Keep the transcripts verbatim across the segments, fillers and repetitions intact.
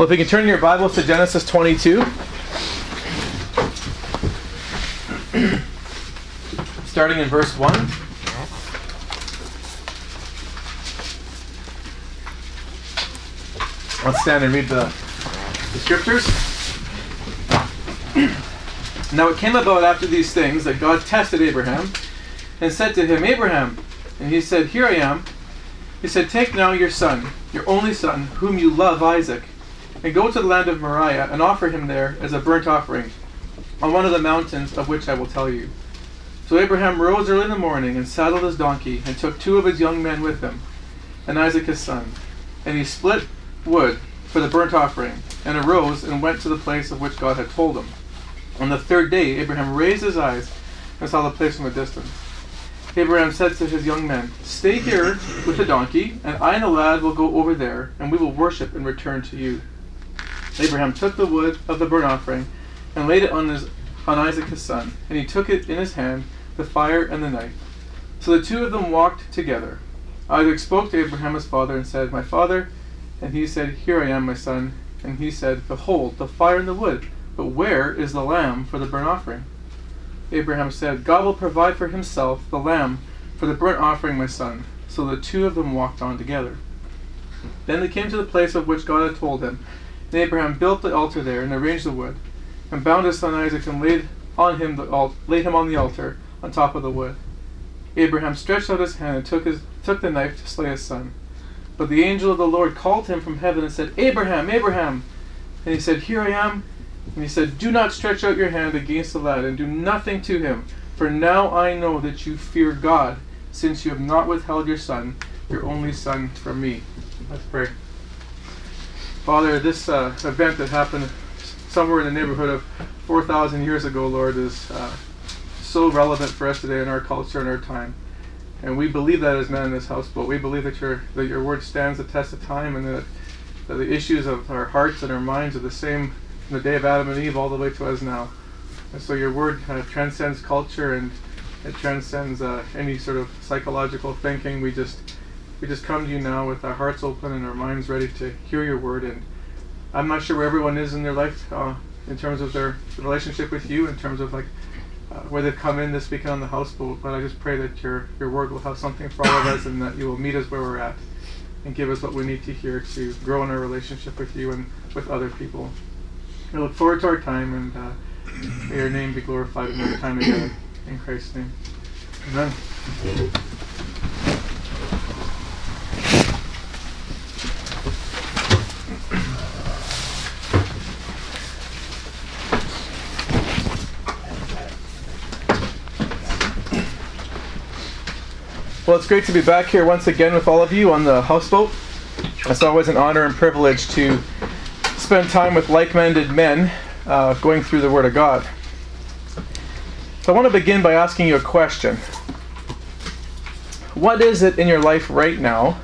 Well, if you can turn your Bibles to Genesis twenty-two. Starting in verse one. Let's stand and read the, the scriptures. Now it came about after these things that God tested Abraham and said to him, Abraham, and he said, Here I am. He said, Take now your son, your only son, whom you love, Isaac, and go to the land of Moriah and offer him there as a burnt offering on one of the mountains of which I will tell you. So Abraham rose early in the morning and saddled his donkey and took two of his young men with him, and Isaac his son, and he split wood for the burnt offering, and arose and went to the place of which God had told him. On the third day Abraham raised his eyes and saw the place from a distance. Abraham said to his young men, Stay here with the donkey, and I and the lad will go over there, and we will worship and return to you. Abraham took the wood of the burnt offering and laid it on his, on Isaac his son, and he took it in his hand, the fire and the knife. So the two of them walked together. Isaac spoke to Abraham his father and said, My father. And he said, Here I am, my son. And he said, Behold, the fire and the wood, but where is the lamb for the burnt offering? Abraham said, God will provide for himself the lamb for the burnt offering, my son. So the two of them walked on together. Then they came to the place of which God had told him. And Abraham built the altar there and arranged the wood, and bound his son Isaac and laid on him the al- laid him on the altar on top of the wood. Abraham stretched out his hand and took his took the knife to slay his son. But the angel of the Lord called him from heaven and said, Abraham, Abraham! And he said, Here I am. And he said, Do not stretch out your hand against the lad, and do nothing to him, for now I know that you fear God, since you have not withheld your son, your only son, from me. Let's pray. Father, this uh, event that happened somewhere in the neighborhood of four thousand years ago, Lord, is uh, so relevant for us today in our culture and our time. And we believe that as men in this house, but we believe that your that your word stands the test of time, and that, that the issues of our hearts and our minds are the same from the day of Adam and Eve all the way to us now. And so your word uh, transcends culture, and it transcends uh, any sort of psychological thinking. We just we just come to you now with our hearts open and our minds ready to hear your word. And I'm not sure where everyone is in their life uh, in terms of their relationship with you, in terms of like Uh, where they've come in this weekend on the house, but, but I just pray that your your word will have something for all of us, and that you will meet us where we're at and give us what we need to hear to grow in our relationship with you and with other people. I look forward to our time, and uh, may your name be glorified another time again. In Christ's name. Amen. Well, it's great to be back here once again with all of you on the houseboat. It's always an honor and privilege to spend time with like-minded men uh, going through the Word of God. So I want to begin by asking you a question. What is it in your life right now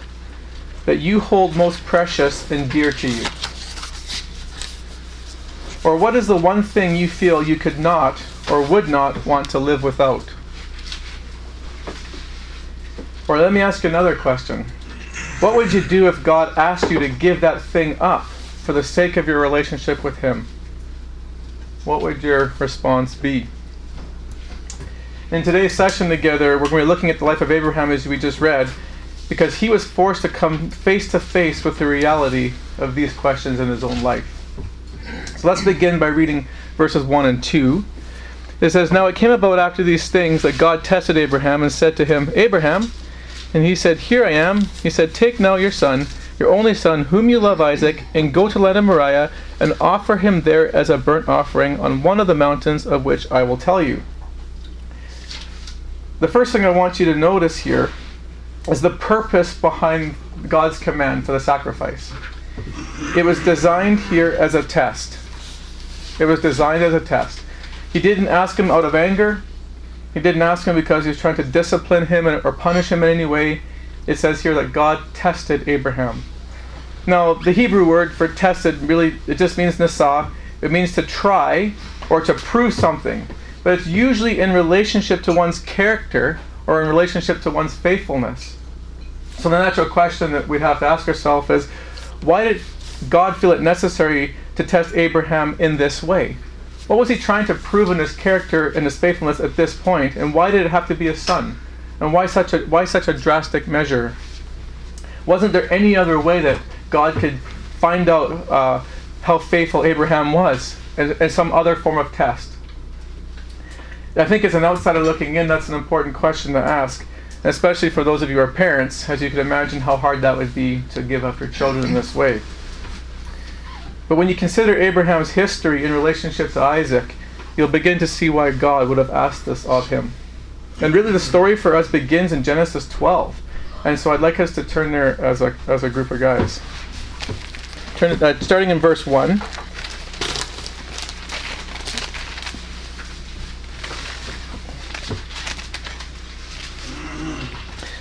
that you hold most precious and dear to you? Or what is the one thing you feel you could not or would not want to live without? Or let me ask you another question. What would you do if God asked you to give that thing up for the sake of your relationship with Him? What would your response be? In today's session together, we're going to be looking at the life of Abraham, as we just read, because he was forced to come face to face with the reality of these questions in his own life. So let's begin by reading verses one and two. It says, Now it came about after these things that God tested Abraham and said to him, Abraham. And he said, Here I am. He said, Take now your son, your only son, whom you love, Isaac, and go to land of Moriah, and offer him there as a burnt offering on one of the mountains of which I will tell you. The first thing I want you to notice here is the purpose behind God's command for the sacrifice. It was designed here as a test. It was designed as a test. He didn't ask him out of anger. He didn't ask him because he was trying to discipline him or punish him in any way. It says here that God tested Abraham. Now, the Hebrew word for tested, really, it just means nasa. It means to try or to prove something. But it's usually in relationship to one's character or in relationship to one's faithfulness. So the natural question that we'd have to ask ourselves is, why did God feel it necessary to test Abraham in this way? What was he trying to prove in his character and his faithfulness at this point? And why did it have to be a son? And why such a why such a drastic measure? Wasn't there any other way that God could find out uh, how faithful Abraham was in some other form of test? I think as an outsider looking in, that's an important question to ask, and especially for those of you who are parents, as you can imagine how hard that would be to give up your children in this way. But when you consider Abraham's history in relationship to Isaac, you'll begin to see why God would have asked this of him. And really the story for us begins in Genesis twelve. And so I'd like us to turn there as a as a group of guys. Turn uh, starting in verse one.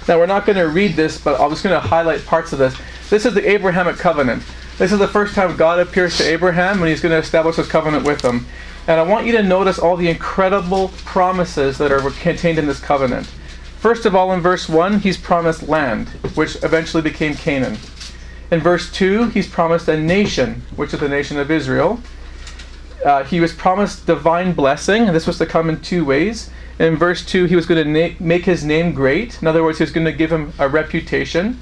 Now we're not going to read this, but I'm just going to highlight parts of this. This is the Abrahamic covenant. This is the first time God appears to Abraham when he's going to establish his covenant with him. And I want you to notice all the incredible promises that are contained in this covenant. First of all, in verse one, he's promised land, which eventually became Canaan. In verse two, he's promised a nation, which is the nation of Israel. Uh, he was promised divine blessing, and this was to come in two ways. In verse two, he was going to na- make his name great. In other words, he was going to give him a reputation.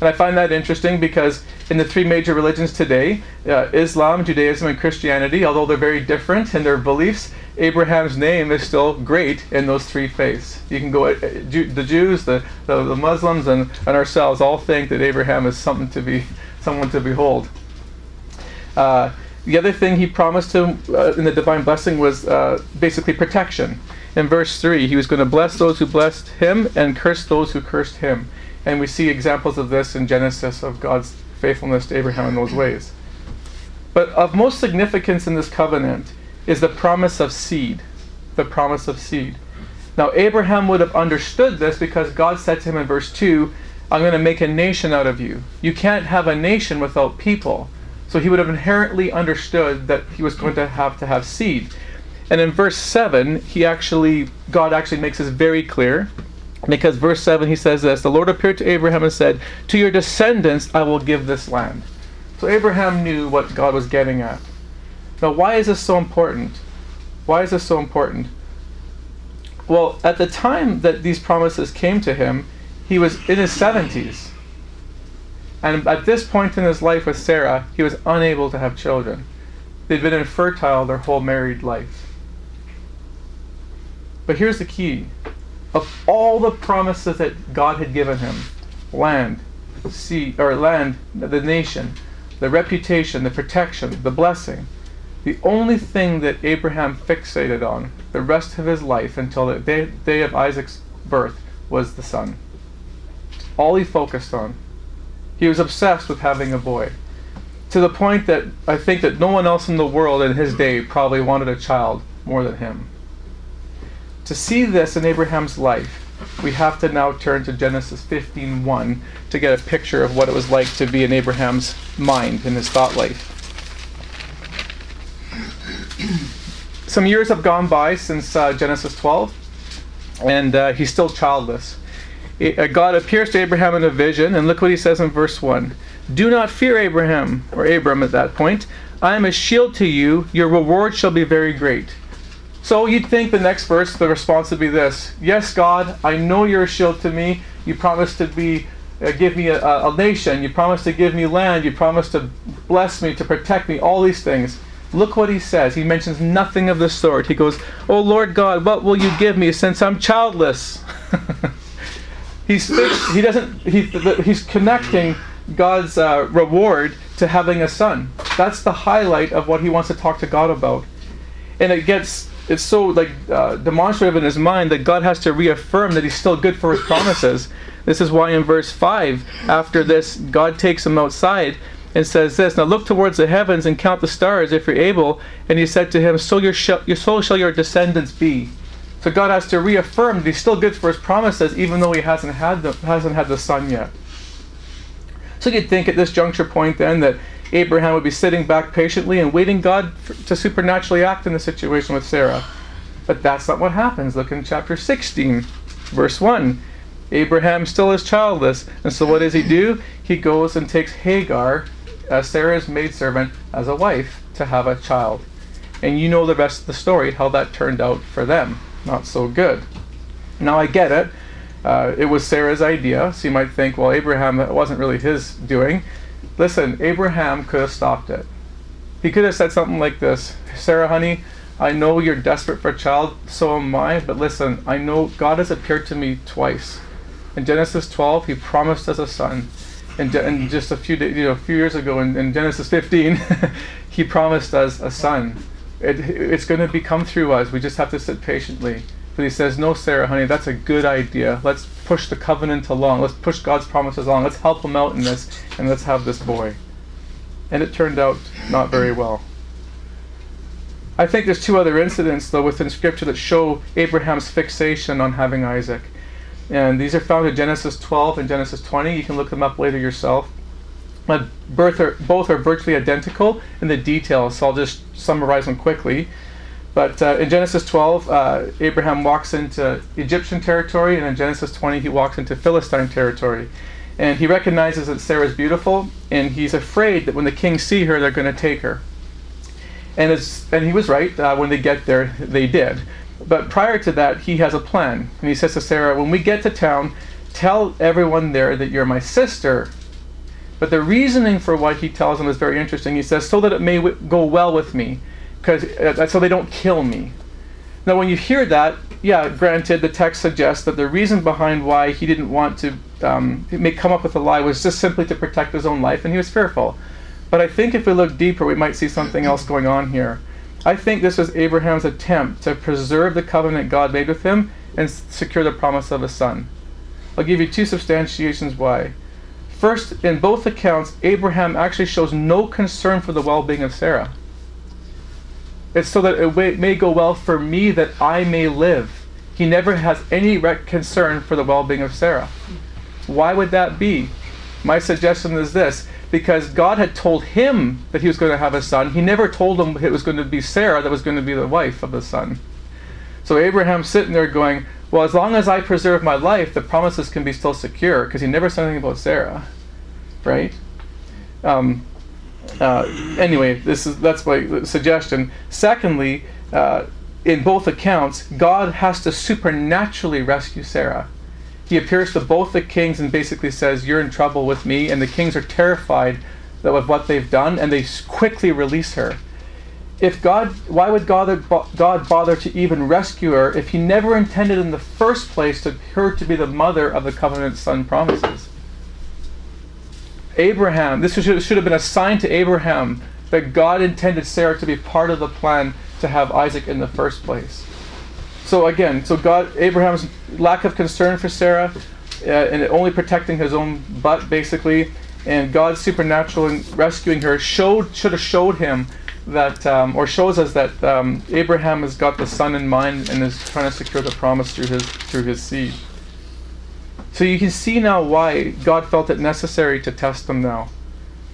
And I find that interesting because in the three major religions today, uh, Islam, Judaism, and Christianity, although they're very different in their beliefs, Abraham's name is still great in those three faiths. You can go, uh, Jew, the Jews, the, the, the Muslims, and, and ourselves all think that Abraham is something to be, someone to behold. Uh, the other thing he promised him uh, in the divine blessing was uh, basically protection. In verse three, he was going to bless those who blessed him and curse those who cursed him. And we see examples of this in Genesis, of God's faithfulness to Abraham in those ways. But of most significance in this covenant is the promise of seed. The promise of seed. Now Abraham would have understood this because God said to him in verse two, I'm going to make a nation out of you. You can't have a nation without people. So he would have inherently understood that he was going to have to have seed. And in verse seven, he actually, God actually makes this very clear. Because verse seven, he says this, the Lord appeared to Abraham and said, to your descendants I will give this land. So Abraham knew what God was getting at. Now why is this so important? Why is this so important? Well, at the time that these promises came to him, he was in his seventies. And at this point in his life with Sarah, he was unable to have children. They'd been infertile their whole married life. But here's the key. Of all the promises that God had given him, land, sea, or land, the nation, the reputation, the protection, the blessing, the only thing that Abraham fixated on the rest of his life until the day, day of Isaac's birth was the son. All he focused on. He was obsessed with having a boy. To the point that I think that no one else in the world in his day probably wanted a child more than him. To see this in Abraham's life, we have to now turn to Genesis fifteen one to get a picture of what it was like to be in Abraham's mind, in his thought life. Some years have gone by since uh, Genesis twelve, and uh, he's still childless. It, uh, God appears to Abraham in a vision, and look what he says in verse one. Do not fear, Abraham, or Abram at that point. I am a shield to you. Your reward shall be very great. So you'd think the next verse, the response would be this. Yes, God, I know you're a shield to me. You promised to be, uh, give me a, a nation. You promised to give me land. You promised to bless me, to protect me, all these things. Look what he says. He mentions nothing of the sort. He goes, oh, Lord God, what will you give me since I'm childless? he's fixed, he doesn't, he, he's connecting God's uh, reward to having a son. That's the highlight of what he wants to talk to God about. And it gets... It's so like uh, demonstrative in his mind that God has to reaffirm that he's still good for his promises. This is why in verse five, after this, God takes him outside and says this, now look towards the heavens and count the stars if you're able. And he said to him, so, your sh- your, so shall your descendants be. So God has to reaffirm that he's still good for his promises, even though he hasn't had the, hasn't had the son yet. So you'd think at this juncture point then that Abraham would be sitting back patiently and waiting God for, to supernaturally act in the situation with Sarah. But that's not what happens. Look in chapter sixteen, verse one. Abraham still is childless. And so what does he do? He goes and takes Hagar uh, Sarah's maidservant as a wife to have a child. And you know the rest of the story, how that turned out for them. Not so good. Now I get it. Uh, it was Sarah's idea. So you might think, well, Abraham, that wasn't really his doing. Listen, Abraham could have stopped it. He could have said something like this: Sarah, honey, I know you're desperate for a child, so am I, but listen, I know God has appeared to me twice. In Genesis twelve, he promised us a son. And, and just a few you know, a few years ago, in, in Genesis fifteen, he promised us a son. It, it's going to be come through us. We just have to sit patiently. But he says, no, Sarah, honey, that's a good idea. Let's push the covenant along. Let's push God's promises along. Let's help him out in this, and let's have this boy. And it turned out not very well. I think there's two other incidents, though, within Scripture that show Abraham's fixation on having Isaac. And these are found in Genesis twelve and Genesis twenty. You can look them up later yourself. But both are, both are virtually identical in the details, so I'll just summarize them quickly. But uh, in Genesis twelve, uh, Abraham walks into Egyptian territory, and in Genesis twenty, he walks into Philistine territory. And he recognizes that Sarah's beautiful, and he's afraid that when the kings see her, they're going to take her. And, it's, and he was right. Uh, when they get there, they did. But prior to that, he has a plan. And he says to Sarah, when we get to town, tell everyone there that you're my sister. But the reasoning for why he tells them is very interesting. He says, so that it may w- go well with me, because uh, so they don't kill me. Now, when you hear that, yeah, granted, the text suggests that the reason behind why he didn't want to um, make, come up with a lie was just simply to protect his own life, and he was fearful. But I think if we look deeper, we might see something else going on here. I think this was Abraham's attempt to preserve the covenant God made with him and secure the promise of a son. I'll give you two substantiations why. First, in both accounts, Abraham actually shows no concern for the well-being of Sarah. It's so that it may go well for me, that I may live. He never has any concern for the well-being of Sarah. Why would that be? My suggestion is this: because God had told him that he was going to have a son. He never told him it was going to be Sarah that was going to be the wife of the son. So Abraham's sitting there going, well, as long as I preserve my life, the promises can be still secure, because he never said anything about Sarah, right? Um, uh, anyway, this is that's my suggestion. Secondly, uh, in both accounts, God has to supernaturally rescue Sarah. He appears to both the kings and basically says, you're in trouble with me. And the kings are terrified of what they've done, and they quickly release her. If God, why would God, God bother to even rescue her if he never intended in the first place to her to be the mother of the covenant son promises? Abraham, this should, should have been a sign to Abraham that God intended Sarah to be part of the plan to have Isaac in the first place. So again, so God, Abraham's lack of concern for Sarah, uh, and only protecting his own butt, basically, and God's supernatural in rescuing her showed should have showed him that, um, or shows us that um, Abraham has got the son in mind and is trying to secure the promise through his through his seed. So you can see now why God felt it necessary to test them now,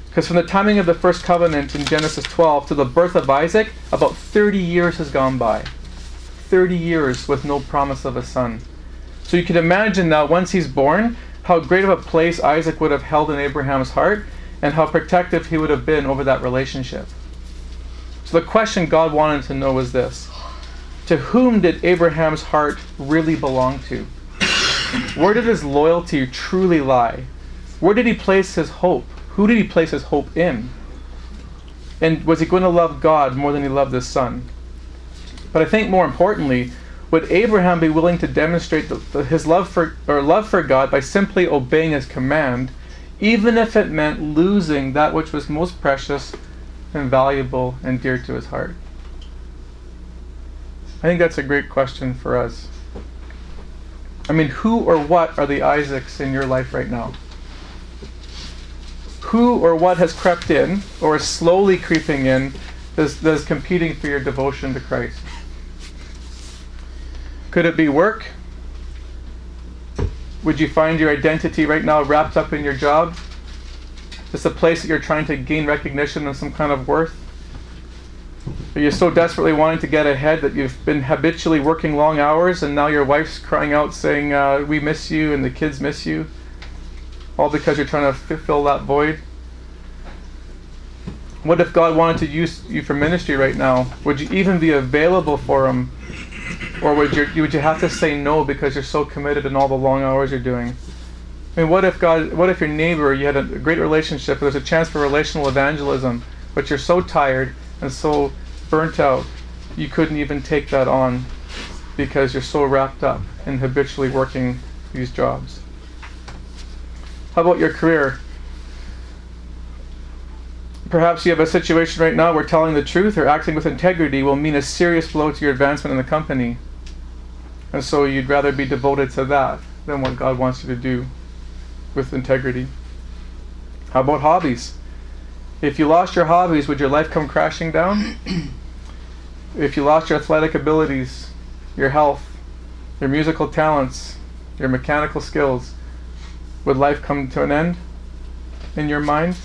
because from the timing of the first covenant in Genesis twelve to the birth of Isaac, about thirty years has gone by. thirty years with no promise of a son. So you can imagine now, once he's born, how great of a place Isaac would have held in Abraham's heart, and how protective he would have been over that relationship. So the question God wanted to know was this: to whom did Abraham's heart really belong to? Where did his loyalty truly lie? Where did he place his hope? Who did he place his hope in? And was he going to love God more than he loved his son? But I think more importantly, would Abraham be willing to demonstrate the, the, his love for or love for God by simply obeying his command, even if it meant losing that which was most precious and valuable and dear to his heart? I think that's a great question for us. I mean, who or what are the Isaacs in your life right now? Who or what has crept in, or is slowly creeping in, that is competing for your devotion to Christ? Could it be work? Would you find your identity right now wrapped up in your job? Just a place that you're trying to gain recognition and some kind of worth? Are you so desperately wanting to get ahead that you've been habitually working long hours, and now your wife's crying out saying, uh, we miss you, and the kids miss you, all because you're trying to fill that void? What if God wanted to use you for ministry right now? Would you even be available for Him? Or would you would you have to say no because you're so committed in all the long hours you're doing? I mean, what if God? What if your neighbor, you had a great relationship, there's a chance for relational evangelism, but you're so tired and so burnt out, you couldn't even take that on because you're so wrapped up in habitually working these jobs. How about your career? Perhaps you have a situation right now where telling the truth or acting with integrity will mean a serious blow to your advancement in the company. And so you'd rather be devoted to that than what God wants you to do with integrity. How about hobbies? If you lost your hobbies, would your life come crashing down? If you lost your athletic abilities, your health, your musical talents, your mechanical skills, would life come to an end in your mind?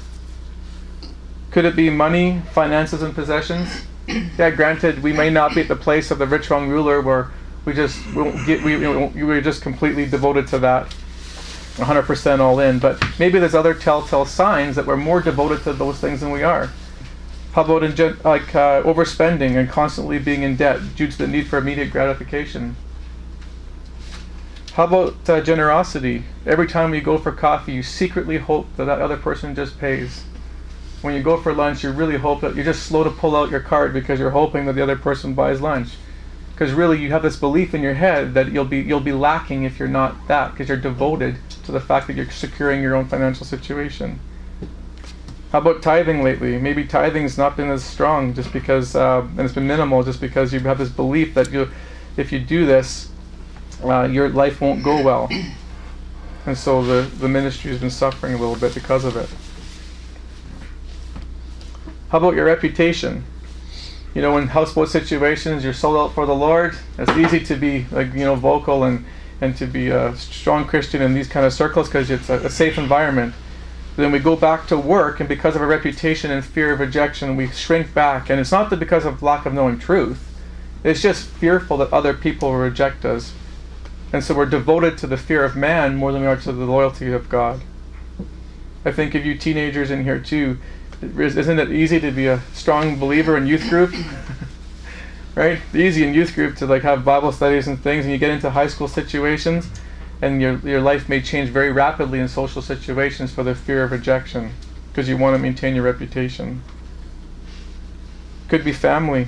Could it be money, finances, and possessions? Yeah, granted, we may not be at the place of the rich young ruler where we just we won't get we we we're just completely devoted to that, one hundred percent all in. But maybe there's other telltale signs that we're more devoted to those things than we are. How about inge- like uh, overspending and constantly being in debt due to the need for immediate gratification? How about uh, generosity? Every time you go for coffee, you secretly hope that that other person just pays. When you go for lunch, you really hope that you're just slow to pull out your card because you're hoping that the other person buys lunch. Because really, you have this belief in your head that you'll be you'll be lacking if you're not that, because you're devoted to the fact that you're securing your own financial situation. How about tithing lately? Maybe tithing's not been as strong, just because, uh, and it's been minimal, just because you have this belief that you, if you do this, uh, your life won't go well, and so the the ministry has been suffering a little bit because of it. How about your reputation? You know, in houseboat situations, you're sold out for the Lord. It's easy to be, like, you know, vocal and, and to be a strong Christian in these kind of circles because it's a, a safe environment. But then we go back to work, and because of our reputation and fear of rejection, we shrink back. And it's not that because of lack of knowing truth. It's just fearful that other people will reject us. And so we're devoted to the fear of man more than we are to the loyalty of God. I think of you teenagers in here, too. Isn't it easy to be a strong believer in youth group? Right? It's easy in youth group to like have Bible studies and things, and you get into high school situations, and your your life may change very rapidly in social situations for the fear of rejection, because you want to maintain your reputation. Could be family.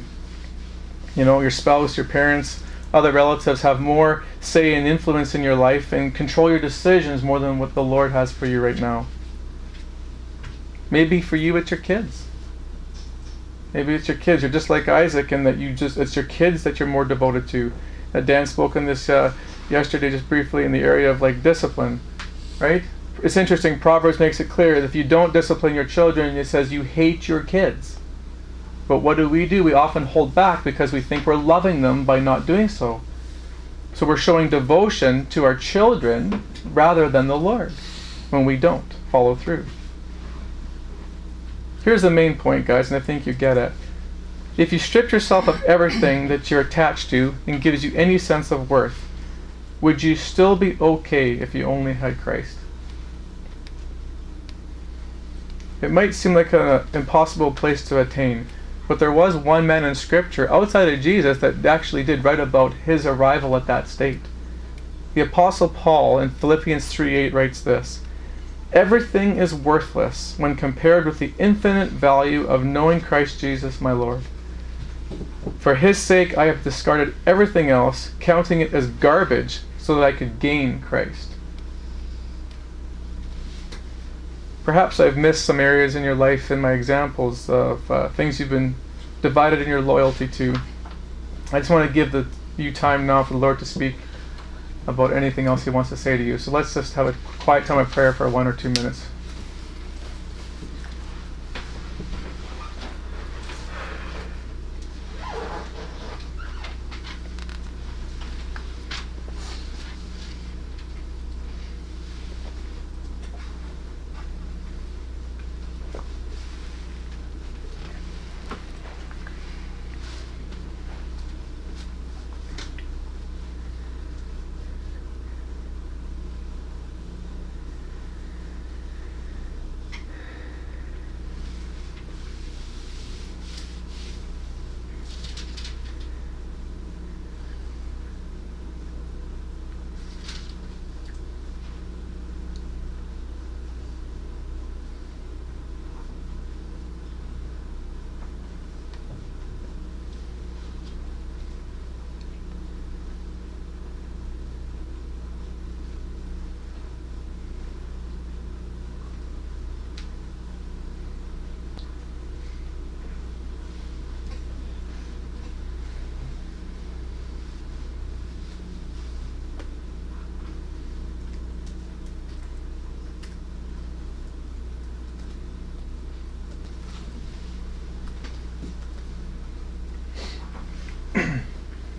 You know, your spouse, your parents, other relatives have more say and influence in your life and control your decisions more than what the Lord has for you right now. Maybe for you, it's your kids. Maybe it's your kids. You're just like Isaac, in that you just—it's your kids that you're more devoted to. Uh, Dan spoke on this uh, yesterday, just briefly, in the area of like discipline, right? It's interesting. Proverbs makes it clear that if you don't discipline your children, it says you hate your kids. But what do we do? We often hold back because we think we're loving them by not doing so. So we're showing devotion to our children rather than the Lord when we don't follow through. Here's the main point, guys, and I think you get it. If you strip yourself of everything that you're attached to and gives you any sense of worth, would you still be okay if you only had Christ? It might seem like an impossible place to attain, but there was one man in Scripture outside of Jesus that actually did write about his arrival at that state. The Apostle Paul in Philippians three eight writes this: "Everything is worthless when compared with the infinite value of knowing Christ Jesus my Lord. For His sake I have discarded everything else, counting it as garbage, so that I could gain Christ." Perhaps I've missed some areas in your life in my examples of uh, things you've been divided in your loyalty to. I just want to give the, you time now for the Lord to speak about anything else He wants to say to you. So let's just have a quiet time of prayer for one or two minutes.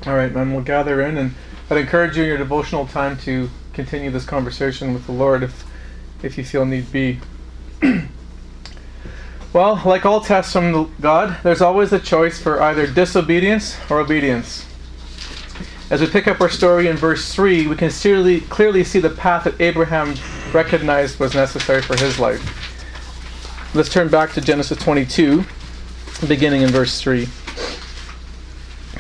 All right, then we'll gather in, and I'd encourage you in your devotional time to continue this conversation with the Lord if if you feel need be. Well, like all tests from God, there's always a choice for either disobedience or obedience. As we pick up our story in verse three, we can clearly, clearly see the path that Abraham recognized was necessary for his life. Let's turn back to Genesis twenty-two, beginning in verse three.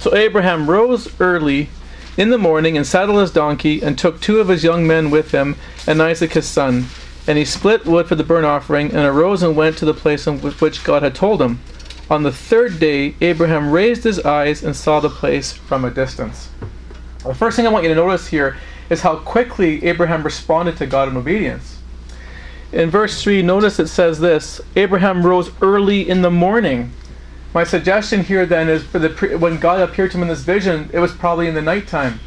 So Abraham rose early in the morning and saddled his donkey and took two of his young men with him and Isaac his son. And he split wood for the burnt offering and arose and went to the place in which God had told him. On the third day, Abraham raised his eyes and saw the place from a distance. The first thing I want you to notice here is how quickly Abraham responded to God in obedience. In verse three, notice it says this, Abraham rose early in the morning. My suggestion here then is for the pre- when God appeared to him in this vision, it was probably in the nighttime.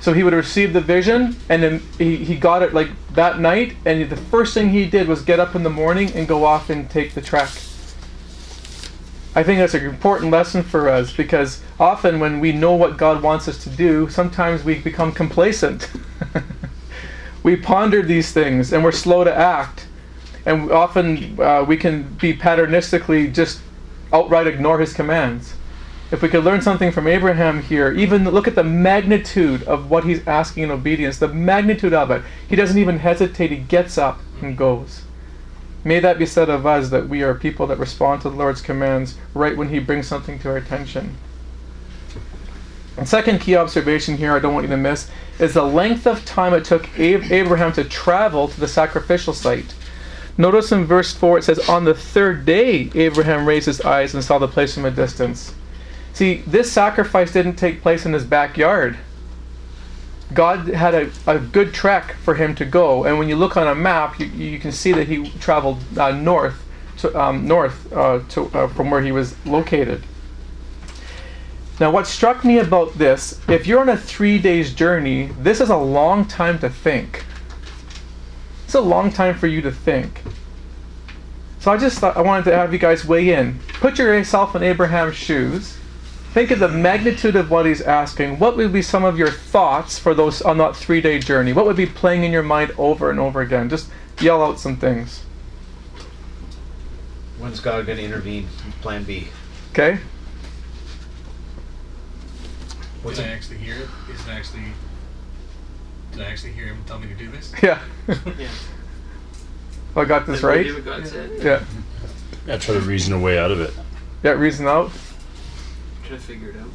So he would receive the vision, and then he, he got it like that night, and the first thing he did was get up in the morning and go off and take the trek. I think that's an important lesson for us, because often when we know what God wants us to do, sometimes we become complacent. We ponder these things, and we're slow to act. And often uh, we can be patternistically just outright ignore his commands. If we could learn something from Abraham here, even look at the magnitude of what he's asking in obedience, the magnitude of it. He doesn't even hesitate. He gets up and goes. May that be said of us, that we are people that respond to the Lord's commands right when he brings something to our attention. And second key observation here I don't want you to miss is the length of time it took Ab- Abraham to travel to the sacrificial site. Notice in verse four it says, on the third day Abraham raised his eyes and saw the place from a distance. See, this sacrifice didn't take place in his backyard. God had a, a good trek for him to go, and when you look on a map, you, you can see that he traveled uh, north, to, um, north uh, to, uh, from where he was located. Now, what struck me about this, if you're on a three days journey, this is a long time to think. It's a long time for you to think. So I just thought I wanted to have you guys weigh in. Put yourself in Abraham's shoes. Think of the magnitude of what he's asking. What would be some of your thoughts for those on that three-day journey? What would be playing in your mind over and over again? Just yell out some things. When's God going to intervene? Plan B. Okay. What's did it? I actually hear it? Is it actually? Did I actually hear him tell me to do this? Yeah. Yeah. I got this did right. We do what God yeah. said. Yeah. Yeah. Try to reason a way out of it. Yeah, reason out. To figure it out.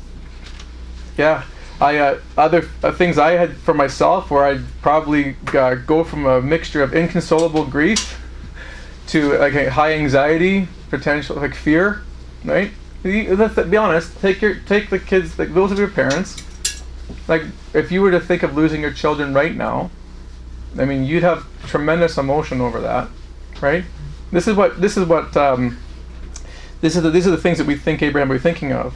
Yeah, I uh, other uh, things I had for myself where I'd probably uh, go from a mixture of inconsolable grief to like high anxiety, potential like fear, right? You, let's be honest. Take your take the kids, like those of your parents. Like if you were to think of losing your children right now, I mean you'd have tremendous emotion over that, right? This is what this is what um, this is the, these are the things that we think Abraham would be thinking of.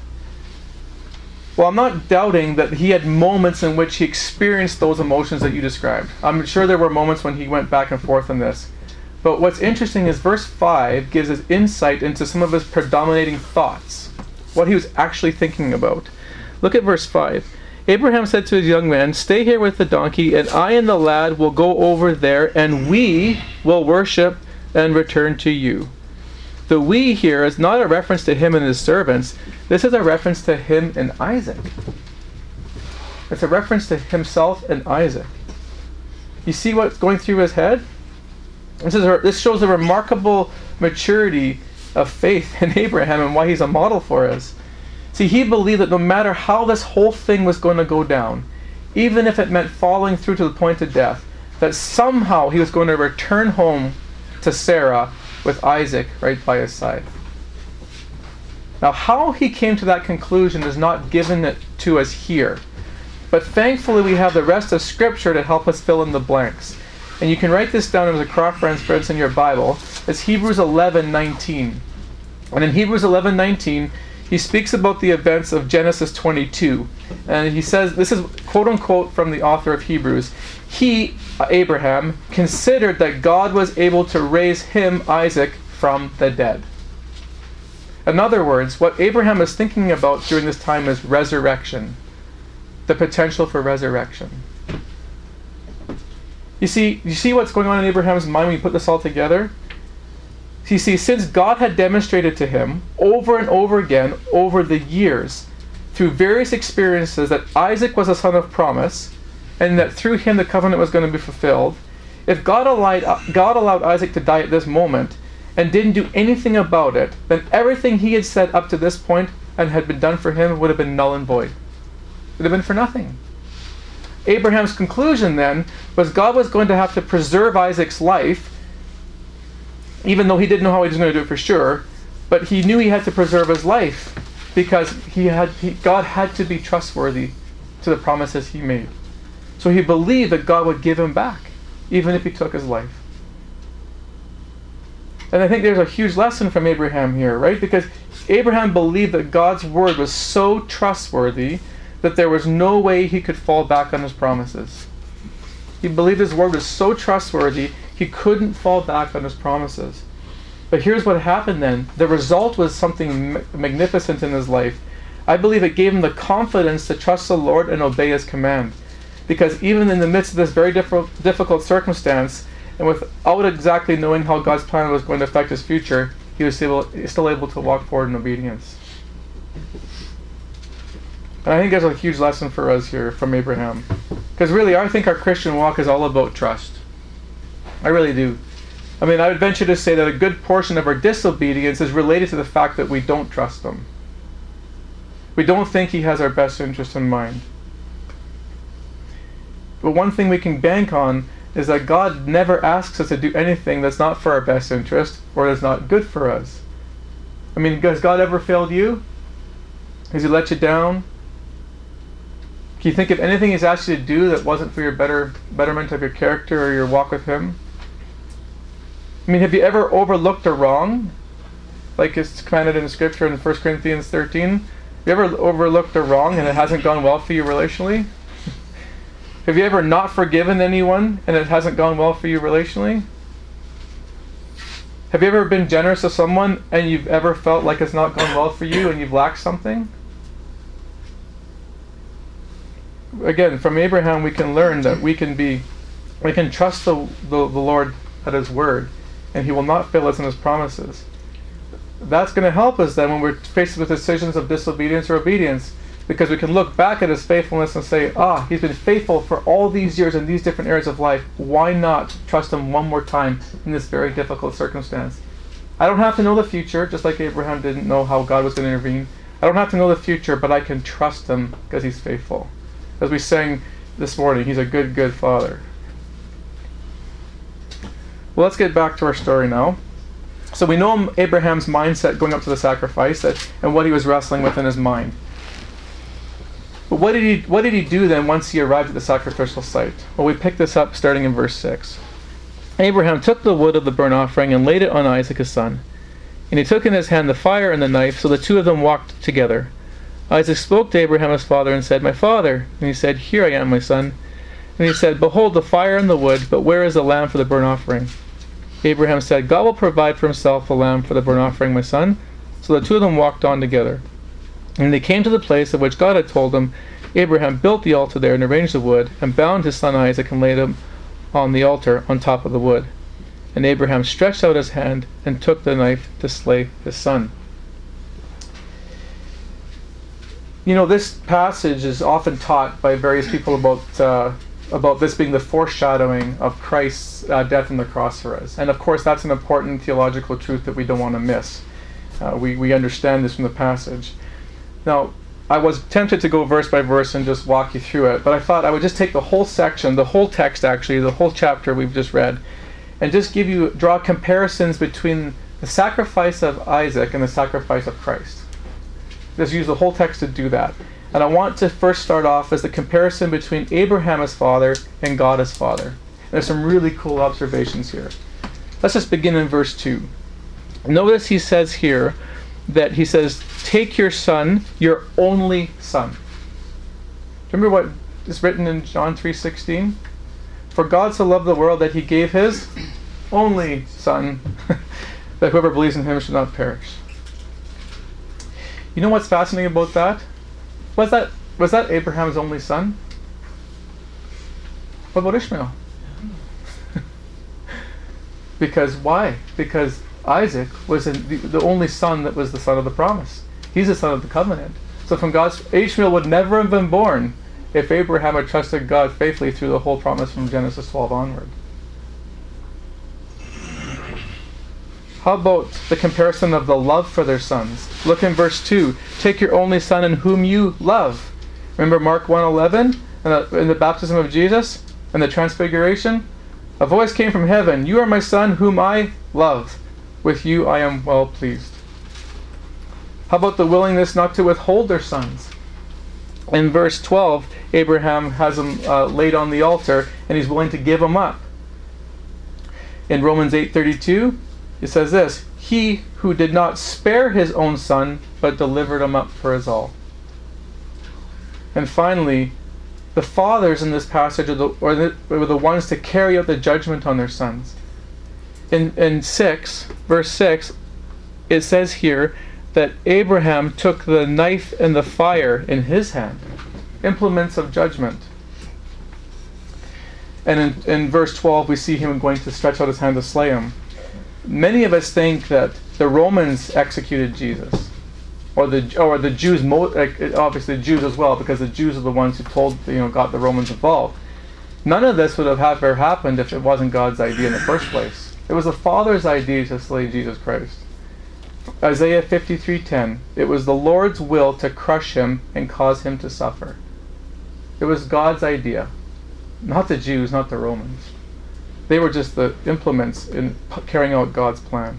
Well, I'm not doubting that he had moments in which he experienced those emotions that you described. I'm sure there were moments when he went back and forth on this. But what's interesting is verse five gives us insight into some of his predominating thoughts, what he was actually thinking about. Look at verse five. Abraham said to his young man, stay here with the donkey, and I and the lad will go over there, and we will worship and return to you. The we here is not a reference to him and his servants. This is a reference to him and Isaac. It's a reference to himself and Isaac. You see what's going through his head? This is this shows a remarkable maturity of faith in Abraham and why he's a model for us. See, he believed that no matter how this whole thing was going to go down, even if it meant falling through to the point of death, that somehow he was going to return home to Sarah with Isaac right by his side. Now, how he came to that conclusion is not given it to us here. But thankfully, we have the rest of Scripture to help us fill in the blanks. And you can write this down as a cross-reference in your Bible. It's Hebrews eleven nineteen. And in Hebrews eleven nineteen, he speaks about the events of Genesis twenty-two. And he says, this is quote-unquote from the author of Hebrews, he, Abraham, considered that God was able to raise him, Isaac, from the dead. In other words, what Abraham is thinking about during this time is resurrection. the potential for resurrection. You see, you see what's going on in Abraham's mind when you put this all together? You see, since God had demonstrated to him over and over again over the years through various experiences that Isaac was a son of promise and that through him the covenant was going to be fulfilled, if God allowed, God allowed Isaac to die at this moment and didn't do anything about it, then everything he had said up to this point and had been done for him would have been null and void. It would have been for nothing. Abraham's conclusion then was God was going to have to preserve Isaac's life, even though he didn't know how he was going to do it for sure, but he knew he had to preserve his life because he had he, God had to be trustworthy to the promises he made. So he believed that God would give him back, even if he took his life. And I think there's a huge lesson from Abraham here, right? Because Abraham believed that God's word was so trustworthy that there was no way he could fall back on his promises. He believed his word was so trustworthy, he couldn't fall back on his promises. But here's what happened then. The result was something ma- magnificent in his life. I believe it gave him the confidence to trust the Lord and obey his command. Because even in the midst of this very diff- difficult circumstance, and without exactly knowing how God's plan was going to affect his future, he was able, still able to walk forward in obedience. And I think there's a huge lesson for us here from Abraham. Because really, I think our Christian walk is all about trust. I really do. I mean, I would venture to say that a good portion of our disobedience is related to the fact that we don't trust him. We don't think he has our best interest in mind. But one thing we can bank on is that God never asks us to do anything that's not for our best interest or that's not good for us. I mean, has God ever failed you? Has he let you down? Can you think of anything he's asked you to do that wasn't for your better betterment of your character or your walk with him? I mean, have you ever overlooked a wrong? Like it's commanded in Scripture in First Corinthians thirteen. Have you ever overlooked a wrong and it hasn't gone well for you relationally? Have you ever not forgiven anyone and it hasn't gone well for you relationally? Have you ever been generous to someone and you've ever felt like it's not gone well for you and you've lacked something? Again, from Abraham we can learn that we can be, we can trust the, the, the Lord at his word, and he will not fail us in his promises. That's going to help us then when we're faced with decisions of disobedience or obedience, because we can look back at his faithfulness and say, ah, he's been faithful for all these years in these different areas of life. Why not trust him one more time in this very difficult circumstance? I don't have to know the future, just like Abraham didn't know how God was going to intervene. I don't have to know the future, but I can trust him because he's faithful. As we sang this morning, he's a good, good father. Well, let's get back to our story now. So we know Abraham's mindset going up to the sacrifice that, and what he was wrestling with in his mind. But what did he what did he do then once he arrived at the sacrificial site? Well, we pick this up starting in verse six. Abraham took the wood of the burnt offering and laid it on Isaac his son. And he took in his hand the fire and the knife, so the two of them walked together. Isaac spoke to Abraham his father and said, "My father." And he said, "Here I am, my son." And he said, "Behold the fire and the wood, but where is the lamb for the burnt offering?" Abraham said, "God will provide for himself a lamb for the burnt offering, my son." So the two of them walked on together. And they came to the place of which God had told them. Abraham built the altar there and arranged the wood, and bound his son Isaac and laid him on the altar on top of the wood. And Abraham stretched out his hand and took the knife to slay his son. You know, this passage is often taught by various people about uh, about this being the foreshadowing of Christ's uh, death on the cross for us. And of course, that's an important theological truth that we don't want to miss. Uh, we, we understand this from the passage. Now, I was tempted to go verse by verse and just walk you through it, but I thought I would just take the whole section, the whole text actually, the whole chapter we've just read, and just give you, draw comparisons between the sacrifice of Isaac and the sacrifice of Christ. Just use the whole text to do that. And I want to first start off as the comparison between Abraham as father and God as father. And there's some really cool observations here. Let's just begin in verse two. Notice he says here, that he says, "Take your son, your only son." Remember what is written in John three sixteen? "For God so loved the world that he gave his only son, that whoever believes in him should not perish." You know what's fascinating about that? What's that? Was that Abraham's only son? What about Ishmael? Because why? Because Isaac was in the, the only son that was the son of the promise. He's the son of the covenant. So from God's, Ishmael would never have been born if Abraham had trusted God faithfully through the whole promise from Genesis twelve onward. How about the comparison of the love for their sons? Look in verse two. Take your only son in whom you love. Remember Mark one eleven? And in the baptism of Jesus? And the transfiguration? A voice came from heaven. You are my son whom I love. With you I am well pleased. How about the willingness not to withhold their sons? In verse twelve, Abraham has him uh, laid on the altar and he's willing to give him up. In Romans eight thirty-two, it says this, he who did not spare his own son, but delivered him up for us all. And finally, the fathers in this passage are the, are the, were the ones to carry out the judgment on their sons. In, in six, verse six, it says here that Abraham took the knife and the fire in his hand, implements of judgment. And in, in verse twelve, we see him going to stretch out his hand to slay him. Many of us think that the Romans executed Jesus, or the or the Jews, obviously the Jews as well, because the Jews are the ones who told, you know, got the Romans involved. None of this would have ever happened if it wasn't God's idea in the first place. It was the Father's idea to slay Jesus Christ. Isaiah fifty-three ten. It was the Lord's will to crush him and cause him to suffer. It was God's idea, not the Jews, not the Romans. They were just the implements in carrying out God's plan.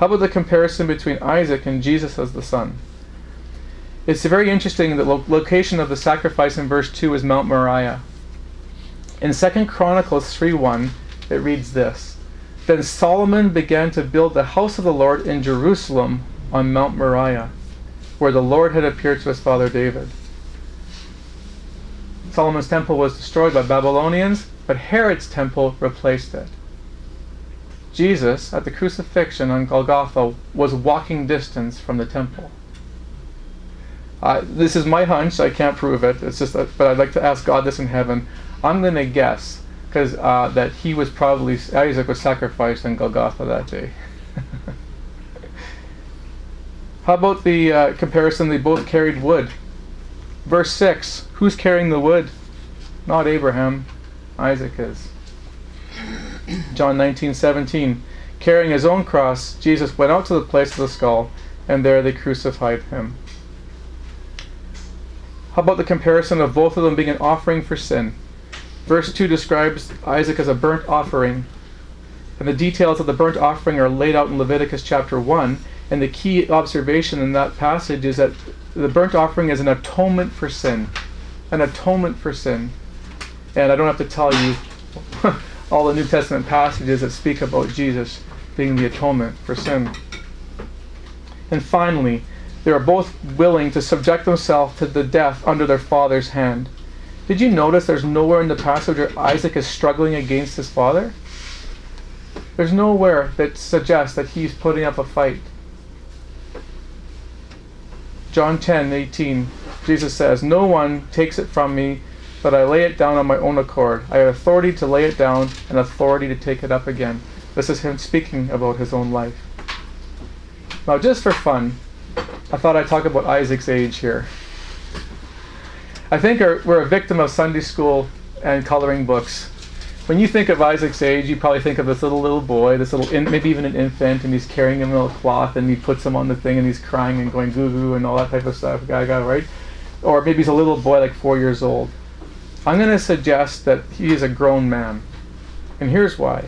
How about the comparison between Isaac and Jesus as the son? It's very interesting that the lo- location of the sacrifice in verse two is Mount Moriah. In Second Chronicles three one, it reads this, then Solomon began to build the house of the Lord in Jerusalem on Mount Moriah, where the Lord had appeared to his father David. Solomon's temple was destroyed by Babylonians, but Herod's temple replaced it. Jesus, at the crucifixion on Golgotha, was walking distance from the temple. Uh, this is my hunch. I can't prove it. It's just, that, but I'd like to ask God this in heaven. I'm going to guess, because uh, that he was probably, Isaac was sacrificed on Golgotha that day. How about the uh, comparison? They both carried wood. Verse six, who's carrying the wood? Not Abraham. Isaac is. John nineteen seventeen, carrying his own cross, Jesus went out to the place of the skull, and there they crucified him. How about the comparison of both of them being an offering for sin? Verse two describes Isaac as a burnt offering, and the details of the burnt offering are laid out in Leviticus chapter one, and the key observation in that passage is that the burnt offering is an atonement for sin. An atonement for sin. And I don't have to tell you all the New Testament passages that speak about Jesus being the atonement for sin. And finally, they are both willing to subject themselves to the death under their father's hand. Did you notice there's nowhere in the passage where Isaac is struggling against his father? There's nowhere that suggests that he's putting up a fight. John ten eighteen, Jesus says, no one takes it from me, but I lay it down on my own accord. I have authority to lay it down and authority to take it up again. This is him speaking about his own life. Now, just for fun, I thought I'd talk about Isaac's age here. I think our, we're a victim of Sunday school and coloring books. When you think of Isaac's age, you probably think of this little, little boy, this little, in, maybe even an infant, and he's carrying a little cloth, and he puts him on the thing, and he's crying and going goo-goo and all that type of stuff, gaga, right? Or maybe he's a little boy like four years old. I'm going to suggest that he is a grown man. And here's why.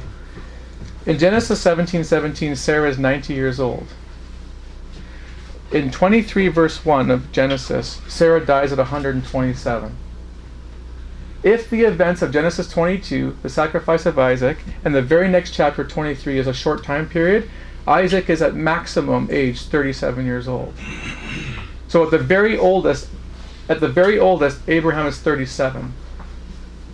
In Genesis seventeen seventeen, Sarah is ninety years old. In twenty-three verse one of Genesis, Sarah dies at one hundred twenty-seven. If the events of Genesis twenty-two, the sacrifice of Isaac, and the very next chapter, twenty-three, is a short time period, Isaac is at maximum age thirty-seven years old. So at the very oldest, at the very oldest, Abraham is thirty-seven.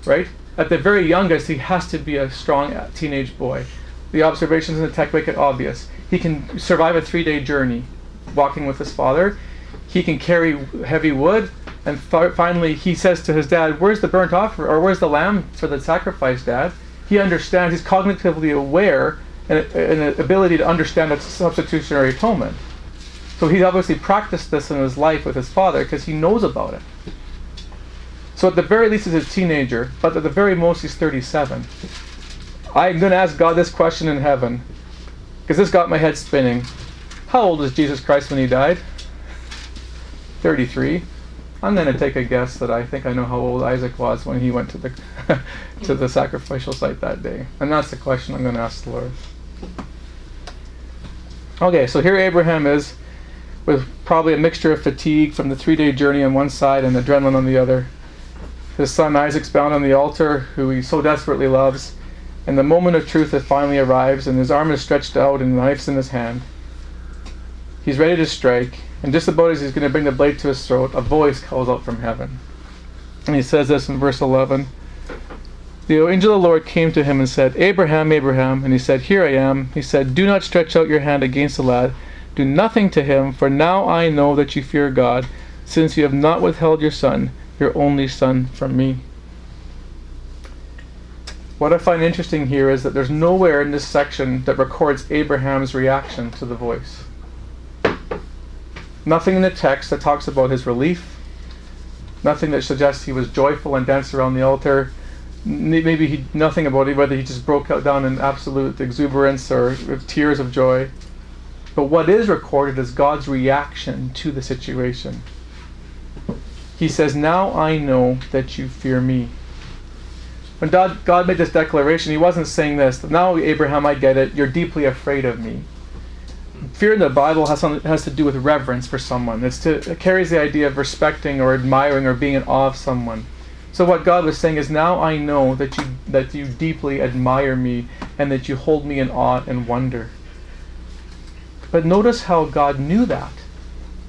Right? At the very youngest, he has to be a strong teenage boy. The observations in the text make it obvious. He can survive a three-day journey walking with his father. He can carry heavy wood. And th- finally, he says to his dad, where's the burnt offering, or where's the lamb for the sacrifice, Dad? He understands, he's cognitively aware, and an ability to understand that substitutionary atonement. So he obviously practiced this in his life with his father, because he knows about it. So at the very least, he's a teenager, but at the very most, he's thirty-seven. I'm going to ask God this question in heaven, because this got my head spinning. How old was Jesus Christ when he died? thirty-three. I'm going to take a guess that I think I know how old Isaac was when he went to the to the sacrificial site that day. And that's the question I'm going to ask the Lord. Okay, so here Abraham is with probably a mixture of fatigue from the three-day journey on one side and adrenaline on the other. His son Isaac's bound on the altar, who he so desperately loves. And the moment of truth finally arrives, and his arm is stretched out and the knife's in his hand. He's ready to strike. And just about as he's going to bring the blade to his throat, a voice calls out from heaven. And he says this in verse eleven. The angel of the Lord came to him and said, Abraham, Abraham. And he said, Here I am. He said, Do not stretch out your hand against the lad. Do nothing to him, for now I know that you fear God, since you have not withheld your son, your only son, from me. What I find interesting here is that there's nowhere in this section that records Abraham's reaction to the voice. Nothing in the text that talks about his relief. Nothing that suggests he was joyful and danced around the altar. Maybe he, nothing about it, whether he just broke out down in absolute exuberance or tears of joy. But what is recorded is God's reaction to the situation. He says, Now I know that you fear me. When God, God made this declaration, he wasn't saying this. Now, Abraham, I get it. You're deeply afraid of me. Fear in the Bible has something, has to do with reverence for someone. It's to, it carries the idea of respecting or admiring or being in awe of someone. So what God was saying is, now I know that you that you deeply admire me and that you hold me in awe and wonder. But notice how God knew that.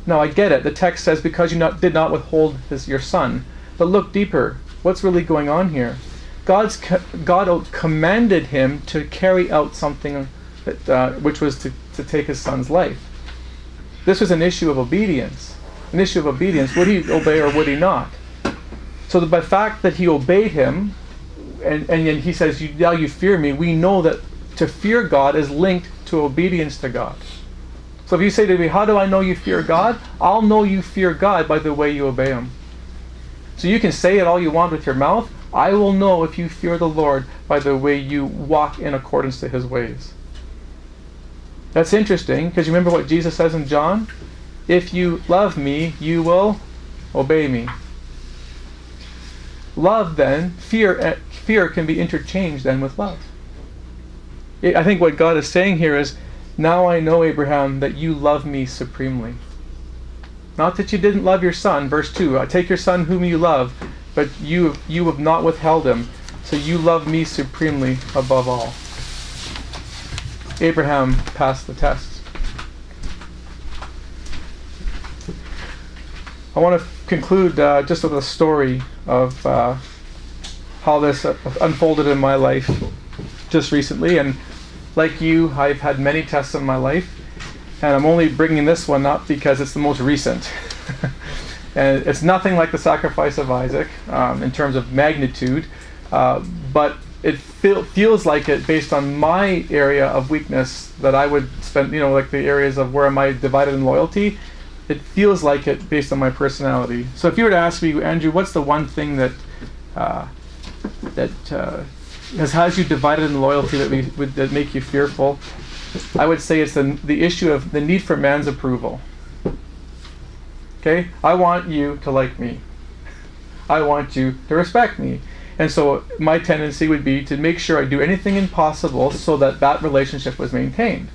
Now I get it. The text says, because you not, did not withhold his, your son. But look deeper. What's really going on here? God's God commanded him to carry out something that uh, which was to to take his son's life. This was an issue of obedience. An issue of obedience. Would he obey or would he not? So the fact that he obeyed him, and, and yet he says, you, now you fear me, we know that to fear God is linked to obedience to God. So if you say to me, how do I know you fear God? I'll know you fear God by the way you obey him. So you can say it all you want with your mouth. I will know if you fear the Lord by the way you walk in accordance to his ways. That's interesting, because you remember what Jesus says in John? If you love me, you will obey me. Love, then, fear fear can be interchanged then with love. I think what God is saying here is, now I know, Abraham, that you love me supremely. Not that you didn't love your son, verse two, I take your son whom you love, but you, you have not withheld him, so you love me supremely above all. Abraham passed the test. I want to conclude uh, just with a story of uh, how this uh, unfolded in my life just recently. And like you, I've had many tests in my life. And I'm only bringing this one up because it's the most recent. And it's nothing like the sacrifice of Isaac um, in terms of magnitude. Uh, but it feel, feels like it based on my area of weakness that I would spend, you know, like the areas of where am I divided in loyalty. It feels like it based on my personality. So if you were to ask me, Andrew, what's the one thing that uh, that uh, has has you divided in loyalty that we would that make you fearful? I would say it's the the issue of the need for man's approval. Okay, I want you to like me. I want you to respect me. And so my tendency would be to make sure I do anything impossible so that that relationship was maintained.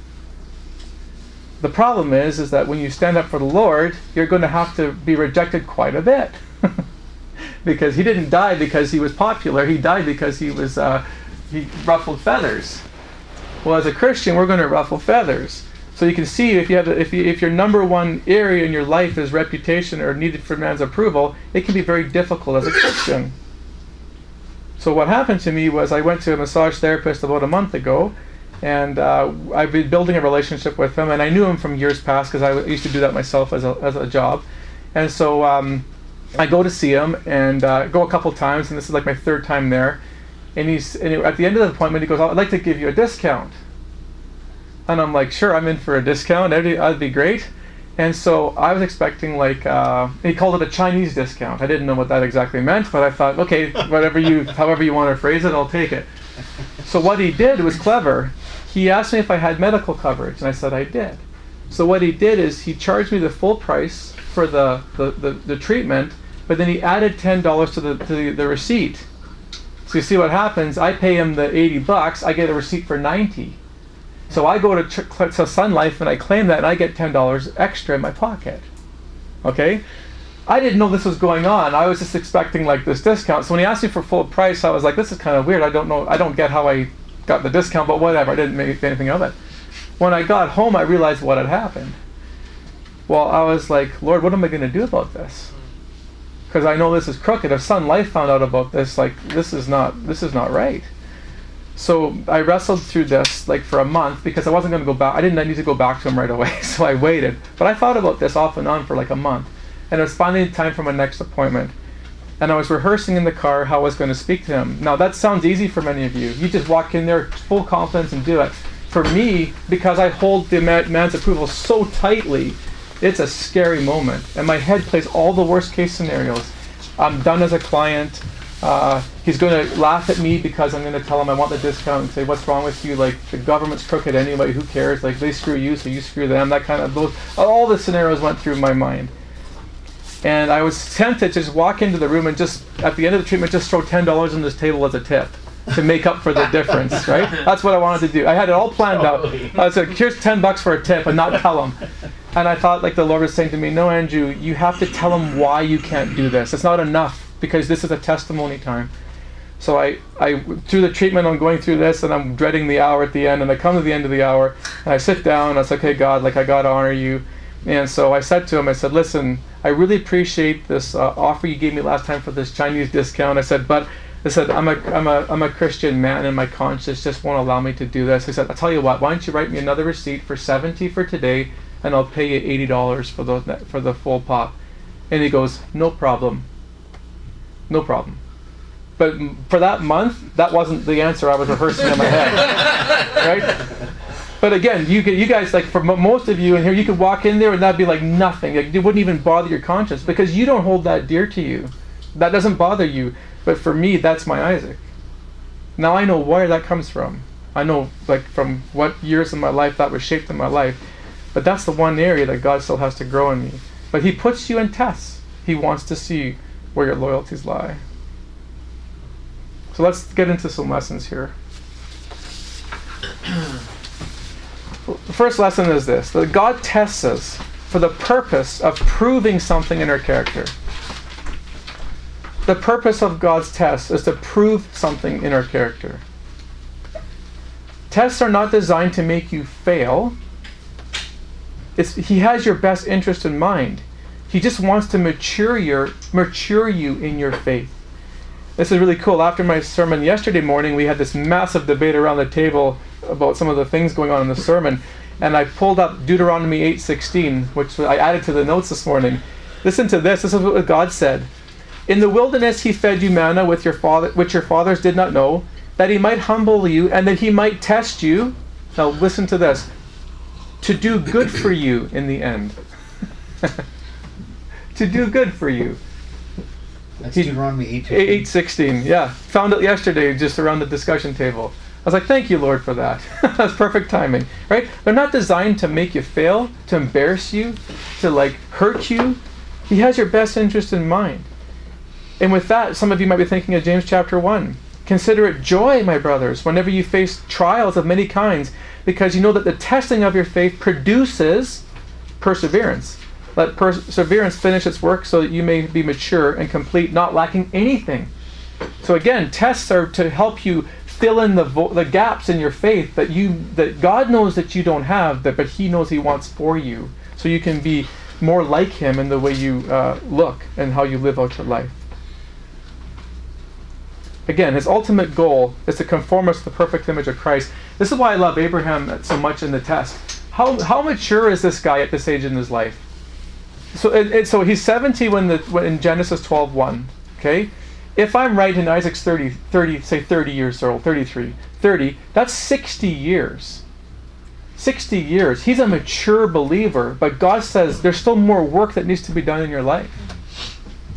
The problem is, is that when you stand up for the Lord, you're going to have to be rejected quite a bit. Because he didn't die because he was popular. He died because he was uh, he ruffled feathers. Well, as a Christian, we're going to ruffle feathers. So you can see if you have a, if you, if your number one area in your life is reputation or needed for man's approval, it can be very difficult as a Christian. So what happened to me was I went to a massage therapist about a month ago, and uh, I've been building a relationship with him, and I knew him from years past because I used to do that myself as a as a job. And so um, I go to see him and uh, go a couple times, and this is like my third time there. And he's and at the end of the appointment, he goes, "I'd like to give you a discount." And I'm like, "Sure, I'm in for a discount. That'd, that'd be great." And so I was expecting like uh, he called it a Chinese discount. I didn't know what that exactly meant, but I thought, okay, whatever you, however you want to phrase it, I'll take it. So what he did was clever. He asked me if I had medical coverage, and I said I did. So what he did is he charged me the full price for the the, the, the treatment, but then he added ten dollars to the to the, the receipt. So you see what happens? I pay him the eighty bucks. I get a receipt for ninety. So I go to, ch- to Sun Life and I claim that, and I get ten dollars extra in my pocket. Okay? I didn't know this was going on. I was just expecting like this discount. So when he asked me for full price, I was like, this is kind of weird. I don't know. I don't get how I got the discount, but whatever. I didn't make anything of it. When I got home, I realized what had happened. Well, I was like, Lord, what am I going to do about this? Because I know this is crooked. If Sun Life found out about this, like this is not this is not right. So I wrestled through this like for a month because I wasn't going to go back. I didn't need to go back to him right away, so I waited. But I thought about this off and on for like a month. And it was finally time for my next appointment. And I was rehearsing in the car how I was going to speak to him. Now that sounds easy for many of you. You just walk in there full confidence and do it. For me, because I hold the man's approval so tightly, it's a scary moment. And my head plays all the worst case scenarios. I'm done as a client. Uh, he's going to laugh at me because I'm going to tell him I want the discount and say, what's wrong with you? Like, the government's crooked anyway. Who cares? Like, they screw you, so you screw them. That kind of, those, all the scenarios went through my mind. And I was tempted to just walk into the room and just, at the end of the treatment, just throw ten dollars on this table as a tip to make up for the difference, right? That's what I wanted to do. I had it all planned totally. out. I was like, here's ten bucks for a tip and not tell him. And I thought, like, the Lord was saying to me, no, Andrew, you have to tell him why you can't do this. It's not enough, because this is a testimony time. So I, I through the treatment, I'm going through this, and I'm dreading the hour at the end, and I come to the end of the hour, and I sit down, and I say, okay, God, like, I got to honor you. And so I said to him, I said, listen, I really appreciate this uh, offer you gave me last time for this Chinese discount. I said, but I said, I'm a, I'm a, I'm a Christian man, and my conscience just won't allow me to do this. I said, I'll tell you what, why don't you write me another receipt for seventy for today, and I'll pay you eighty dollars for the, for the full pop. And he goes, no problem. No problem. But for that month, that wasn't the answer I was rehearsing in my head. Right? But again, you could, you guys, like for most of you in here, you could walk in there and that'd be like nothing. Like, it wouldn't even bother your conscience because you don't hold that dear to you. That doesn't bother you. But for me, that's my Isaac. Now I know where that comes from. I know like from what years of my life that was shaped in my life. But that's the one area that God still has to grow in me. But he puts you in tests. He wants to see where your loyalties lie. So let's get into some lessons here. The first lesson is this, that God tests us for the purpose of proving something in our character. The purpose of God's test is to prove something in our character. Tests are not designed to make you fail. It's, he has your best interest in mind. He just wants to mature your mature you in your faith. This is really cool. After my sermon yesterday morning, we had this massive debate around the table about some of the things going on in the sermon, and I pulled up Deuteronomy eight sixteen, which I added to the notes this morning. Listen to this. This is what God said. In the wilderness he fed you manna with your father, which your fathers did not know, that he might humble you and that he might test you. Now listen to this. To do good for you in the end. To do good for you. That's Deuteronomy eight sixteen. eight sixteen, yeah. Found it yesterday just around the discussion table. I was like, thank you, Lord, for that. That's perfect timing, right? They're not designed to make you fail, to embarrass you, to like hurt you. He has your best interest in mind. And with that, some of you might be thinking of James chapter one. Consider it joy, my brothers, whenever you face trials of many kinds, because you know that the testing of your faith produces perseverance. Let perseverance finish its work so that you may be mature and complete, not lacking anything. So again, tests are to help you fill in the vo- the gaps in your faith that you that God knows that you don't have, that but He knows He wants for you, so you can be more like Him in the way you uh, look and how you live out your life. Again, his ultimate goal is to conform us to the perfect image of Christ. This is why I love Abraham so much in the test. How how mature is this guy at this age in his life? So it, it, so he's seventy when the when in Genesis twelve one. Okay, if I'm right and Isaac's thirty, thirty, say thirty years old, thirty-three, thirty. That's sixty years. Sixty years. He's a mature believer, but God says there's still more work that needs to be done in your life.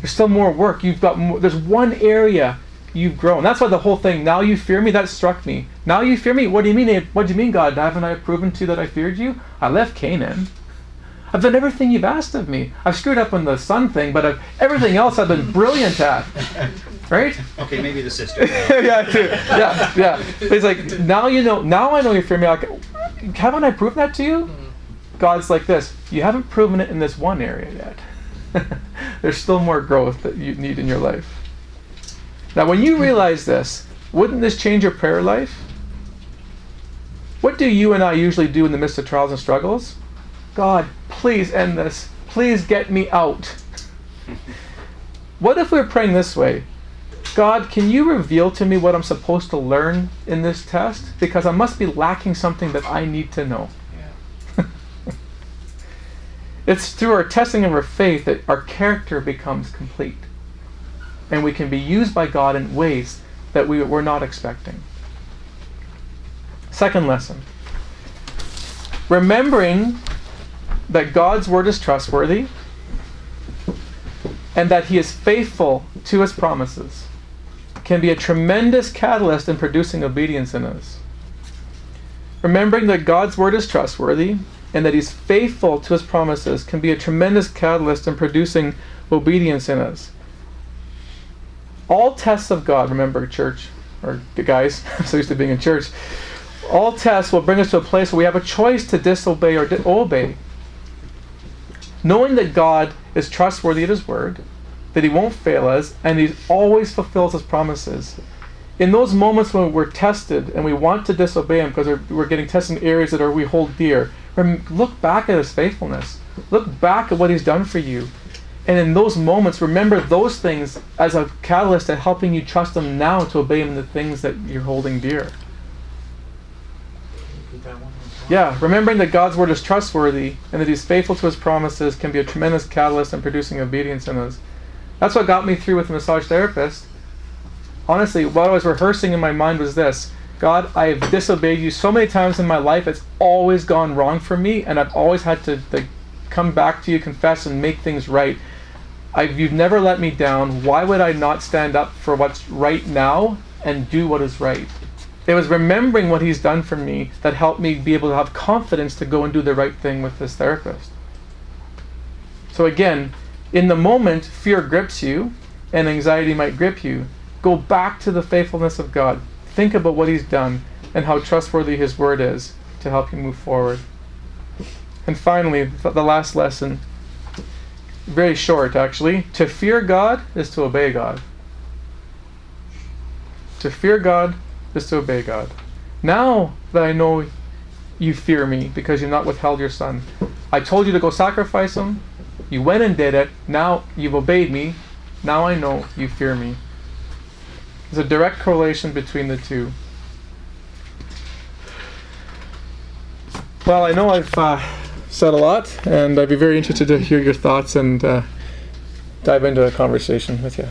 There's still more work. You've got more, there's one area you've grown. That's why the whole thing. Now you fear me. That struck me. Now you fear me. What do you mean? What do you mean, God? Haven't I proven to you that I feared you? I left Canaan. I've done everything you've asked of me. I've screwed up on the sun thing, but I've, everything else I've been brilliant at. Right? Okay, maybe the sister. yeah, too. Yeah, yeah. But it's like, now you know, now I know you fear me. Like, haven't I proven that to you? God's like this. You haven't proven it in this one area yet. There's still more growth that you need in your life. Now, when you realize this, wouldn't this change your prayer life? What do you and I usually do in the midst of trials and struggles? God, please end this. Please get me out. What if we were praying this way? God, can you reveal to me what I'm supposed to learn in this test? Because I must be lacking something that I need to know. Yeah. It's through our testing of our faith that our character becomes complete. And we can be used by God in ways that we were not expecting. Second lesson. Remembering that God's word is trustworthy and that he is faithful to his promises can be a tremendous catalyst in producing obedience in us. Remembering that God's word is trustworthy and that he's faithful to his promises can be a tremendous catalyst in producing obedience in us. All tests of God, remember, church, or guys, I'm so used to being in church, all tests will bring us to a place where we have a choice to disobey or to obey. Knowing that God is trustworthy at his word, that he won't fail us, and he always fulfills his promises. In those moments when we're tested and we want to disobey him because we're getting tested in areas that are we hold dear, look back at his faithfulness. Look back at what he's done for you. And in those moments, remember those things as a catalyst to helping you trust him now to obey him in the things that you're holding dear. Yeah, remembering that God's word is trustworthy and that he's faithful to his promises can be a tremendous catalyst in producing obedience in us. That's what got me through with the massage therapist. Honestly, what I was rehearsing in my mind was this. God, I have disobeyed you so many times in my life. It's always gone wrong for me, and I've always had to like, come back to you, confess, and make things right. I've, you've never let me down. Why would I not stand up for what's right now and do what is right? It was remembering what he's done for me that helped me be able to have confidence to go and do the right thing with this therapist. So again, in the moment, fear grips you and anxiety might grip you. Go back to the faithfulness of God. Think about what he's done and how trustworthy his word is to help you move forward. And finally, the last lesson, very short actually. To fear God is to obey God. To fear God is to obey God. Now that I know you fear me because you've not withheld your son. I told you to go sacrifice him. You went and did it. Now you've obeyed me. Now I know you fear me. There's a direct correlation between the two. Well, I know I've uh, said a lot, and I'd be very interested to hear your thoughts and uh, dive into a conversation with you.